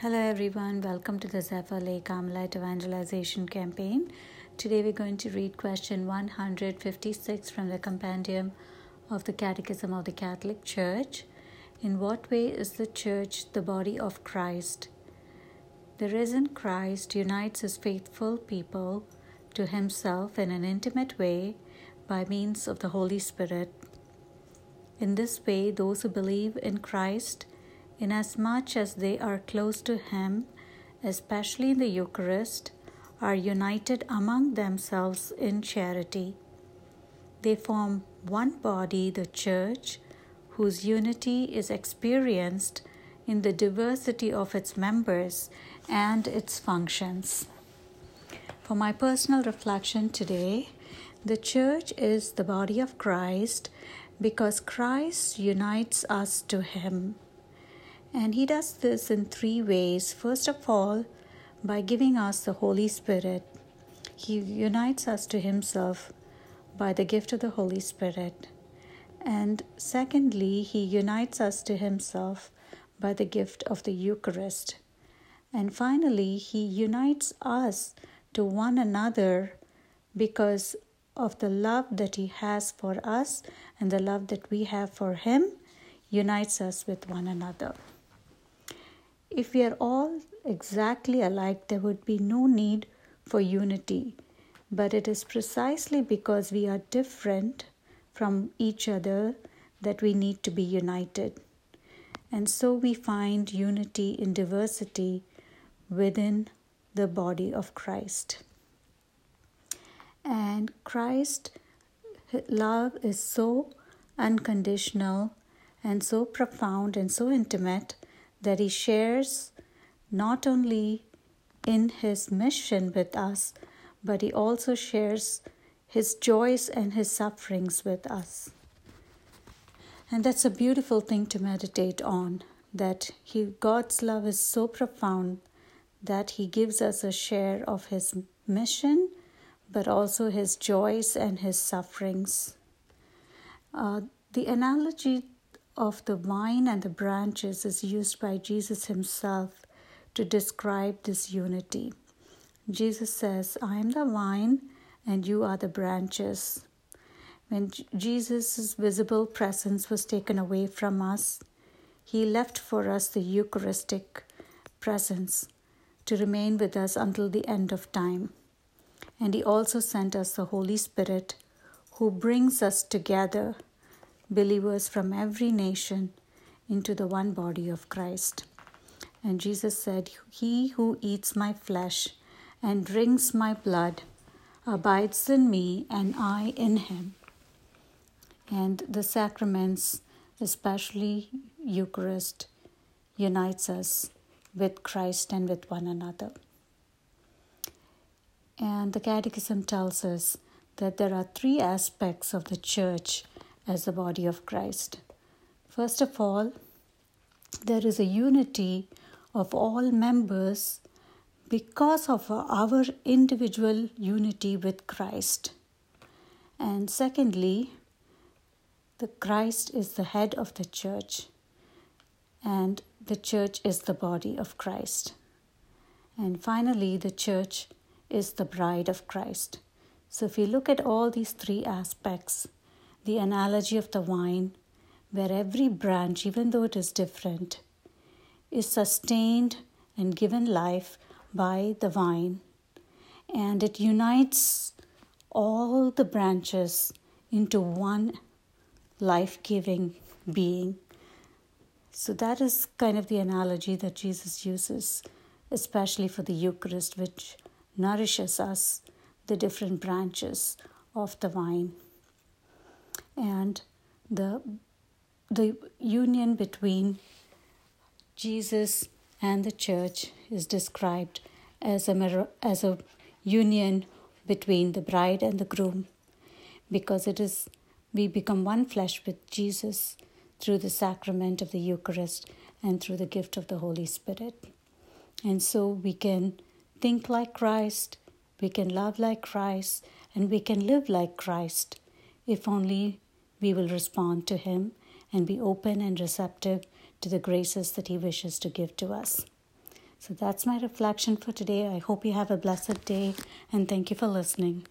Hello everyone, welcome to the Zephyr Lake Carmelite Evangelization Campaign. Today we're going to read question 156 from the Compendium of the Catechism of the Catholic Church. In what way is the Church the body of Christ? The risen Christ unites his faithful people to himself in an intimate way by means of the Holy Spirit. In this way, those who believe in Christ, inasmuch as they are close to Him, especially in the Eucharist, are united among themselves in charity. They form one body, the Church, whose unity is experienced in the diversity of its members and its functions. For my personal reflection today, the Church is the body of Christ because Christ unites us to Him. And He does this in three ways. First of all, by giving us the Holy Spirit. He unites us to Himself by the gift of the Holy Spirit. And secondly, He unites us to Himself by the gift of the Eucharist. And finally, He unites us to one another because of the love that He has for us and the love that we have for Him unites us with one another. If we are all exactly alike, there would be no need for unity. But it is precisely because we are different from each other that we need to be united. And so we find unity in diversity within the body of Christ. And Christ's love is so unconditional and so profound and so intimate that He shares not only in His mission with us, but He also shares His joys and His sufferings with us. And that's a beautiful thing to meditate on, that God's love is so profound that He gives us a share of His mission, but also His joys and His sufferings. The analogy of the vine and the branches is used by Jesus Himself to describe this unity. Jesus says, I am the vine and you are the branches. When Jesus' visible presence was taken away from us, He left for us the Eucharistic presence to remain with us until the end of time. And He also sent us the Holy Spirit, who brings us together, believers from every nation, into the one body of Christ. And Jesus said, He who eats my flesh and drinks my blood abides in me and I in him. And the sacraments, especially Eucharist, unites us with Christ and with one another. And the Catechism tells us that there are three aspects of the Church as the body of Christ. First of all, there is a unity of all members because of our individual unity with Christ. And secondly, the Christ is the head of the Church, and the Church is the body of Christ. And finally, the Church is the bride of Christ. So if you look at all these three aspects, the analogy of the vine, where every branch, even though it is different, is sustained and given life by the vine. And it unites all the branches into one life-giving being. So that is kind of the analogy that Jesus uses, especially for the Eucharist, which nourishes us, the different branches of the vine. And the union between Jesus and the Church is described as a union between the bride and the groom, because we become one flesh with Jesus through the sacrament of the Eucharist and through the gift of the Holy Spirit. And so we can think like Christ, we can love like Christ, and we can live like Christ if only we will respond to Him and be open and receptive to the graces that He wishes to give to us. So that's my reflection for today. I hope you have a blessed day, and thank you for listening.